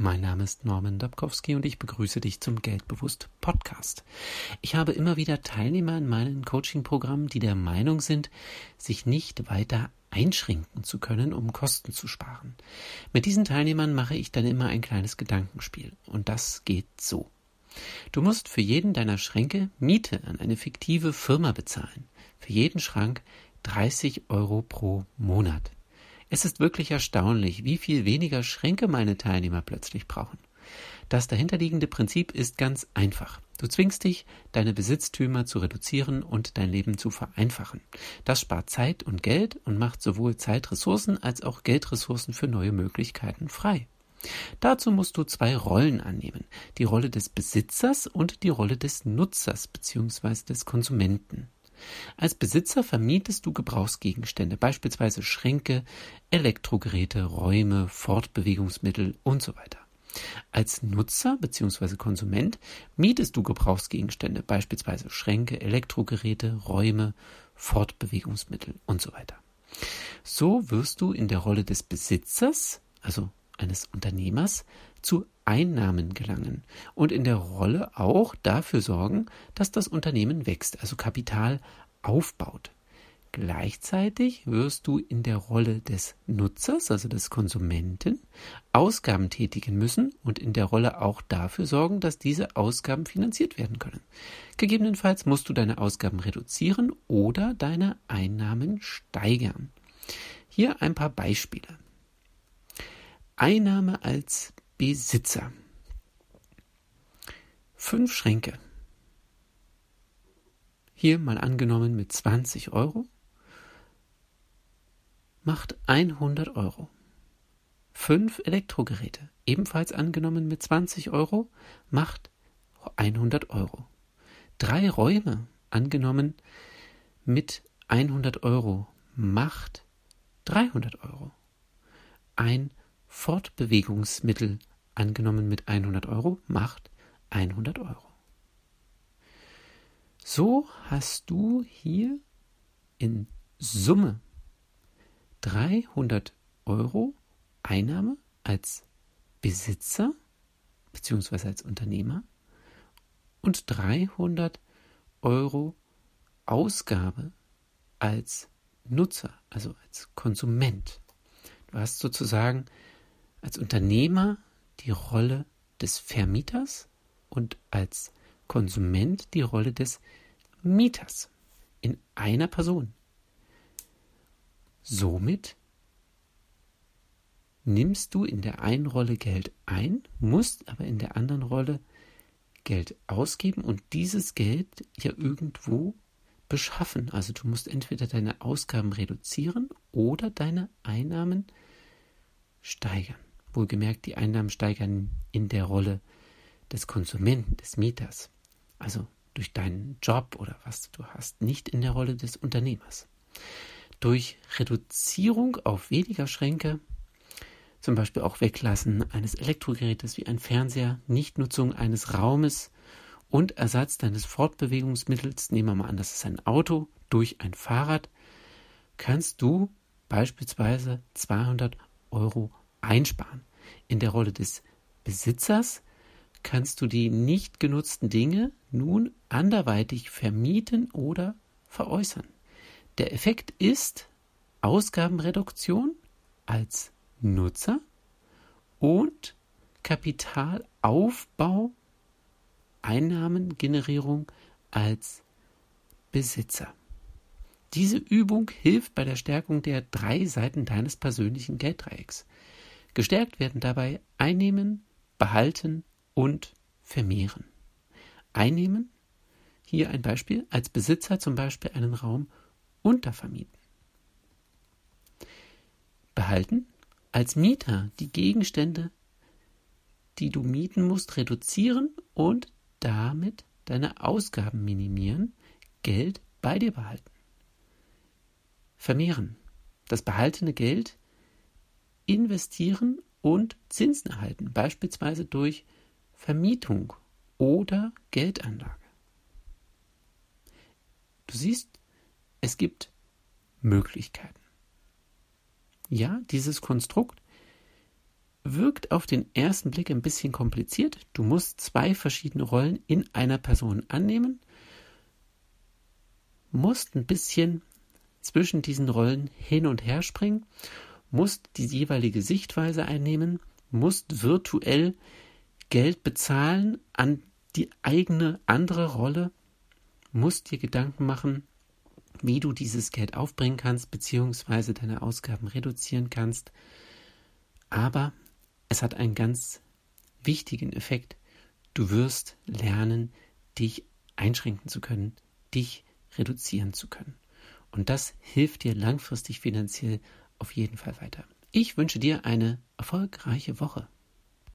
Mein Name ist Norman Dabkowski und ich begrüße dich zum Geldbewusst-Podcast. Ich habe immer wieder Teilnehmer in meinen Coaching-Programmen, die der Meinung sind, sich nicht weiter einschränken zu können, um Kosten zu sparen. Mit diesen Teilnehmern mache ich dann immer ein kleines Gedankenspiel. Und das geht so. Du musst für jeden deiner Schränke Miete an eine fiktive Firma bezahlen. Für jeden Schrank 30 € pro Monat. Es ist wirklich erstaunlich, wie viel weniger Schränke meine Teilnehmer plötzlich brauchen. Das dahinterliegende Prinzip ist ganz einfach. Du zwingst dich, deine Besitztümer zu reduzieren und dein Leben zu vereinfachen. Das spart Zeit und Geld und macht sowohl Zeitressourcen als auch Geldressourcen für neue Möglichkeiten frei. Dazu musst du zwei Rollen annehmen, die Rolle des Besitzers und die Rolle des Nutzers bzw. des Konsumenten. Als Besitzer vermietest du Gebrauchsgegenstände, beispielsweise Schränke, Elektrogeräte, Räume, Fortbewegungsmittel und so weiter. Als Nutzer bzw. Konsument mietest du Gebrauchsgegenstände, beispielsweise Schränke, Elektrogeräte, Räume, Fortbewegungsmittel und so weiter. So wirst du in der Rolle des Besitzers, also eines Unternehmers, zu Einnahmen gelangen und in der Rolle auch dafür sorgen, dass das Unternehmen wächst, also Kapital aufbaut. Gleichzeitig wirst du in der Rolle des Nutzers, also des Konsumenten, Ausgaben tätigen müssen und in der Rolle auch dafür sorgen, dass diese Ausgaben finanziert werden können. Gegebenenfalls musst du deine Ausgaben reduzieren oder deine Einnahmen steigern. Hier ein paar Beispiele. Einnahme als Besitzer. 5 Schränke. Hier mal angenommen mit 20 € macht 100 €. 5 Elektrogeräte. Ebenfalls angenommen mit 20 € macht 100 €. 3 Räume angenommen mit 100 € macht 300 €. Ein Fortbewegungsmittel angenommen mit 100 € macht 100 €. So hast du hier in Summe 300 € Einnahme als Besitzer bzw. als Unternehmer und 300 € Ausgabe als Nutzer, also als Konsument. Du hast sozusagen als Unternehmer die Rolle des Vermieters und als Konsument die Rolle des Mieters in einer Person. Somit nimmst du in der einen Rolle Geld ein, musst aber in der anderen Rolle Geld ausgeben und dieses Geld ja irgendwo beschaffen. Also du musst entweder deine Ausgaben reduzieren oder deine Einnahmen steigern. Wohlgemerkt, die Einnahmen steigern in der Rolle des Konsumenten, des Mieters, also durch deinen Job oder was du hast, nicht in der Rolle des Unternehmers. Durch Reduzierung auf weniger Schränke, zum Beispiel auch Weglassen eines Elektrogerätes wie ein Fernseher, Nichtnutzung eines Raumes und Ersatz deines Fortbewegungsmittels, nehmen wir mal an, das ist ein Auto, durch ein Fahrrad, kannst du beispielsweise 200 € einsparen. In der Rolle des Besitzers kannst du die nicht genutzten Dinge nun anderweitig vermieten oder veräußern. Der Effekt ist Ausgabenreduktion als Nutzer und Kapitalaufbau, Einnahmengenerierung als Besitzer. Diese Übung hilft bei der Stärkung der 3 Seiten deines persönlichen Gelddreiecks. Gestärkt werden dabei Einnehmen, Behalten und Vermehren. Einnehmen, hier ein Beispiel, als Besitzer zum Beispiel einen Raum untervermieten. Behalten, als Mieter die Gegenstände, die du mieten musst, reduzieren und damit deine Ausgaben minimieren, Geld bei dir behalten. Vermehren, das behaltene Geld investieren und Zinsen erhalten, beispielsweise durch Vermietung oder Geldanlage. Du siehst, es gibt Möglichkeiten. Ja, dieses Konstrukt wirkt auf den ersten Blick ein bisschen kompliziert. Du musst zwei verschiedene Rollen in einer Person annehmen, musst ein bisschen zwischen diesen Rollen hin und her springen, musst die jeweilige Sichtweise einnehmen, musst virtuell Geld bezahlen an die eigene andere Rolle, musst dir Gedanken machen, wie du dieses Geld aufbringen kannst, beziehungsweise deine Ausgaben reduzieren kannst. Aber es hat einen ganz wichtigen Effekt. Du wirst lernen, dich einschränken zu können, dich reduzieren zu können. Und das hilft dir langfristig finanziell auf jeden Fall weiter. Ich wünsche dir eine erfolgreiche Woche.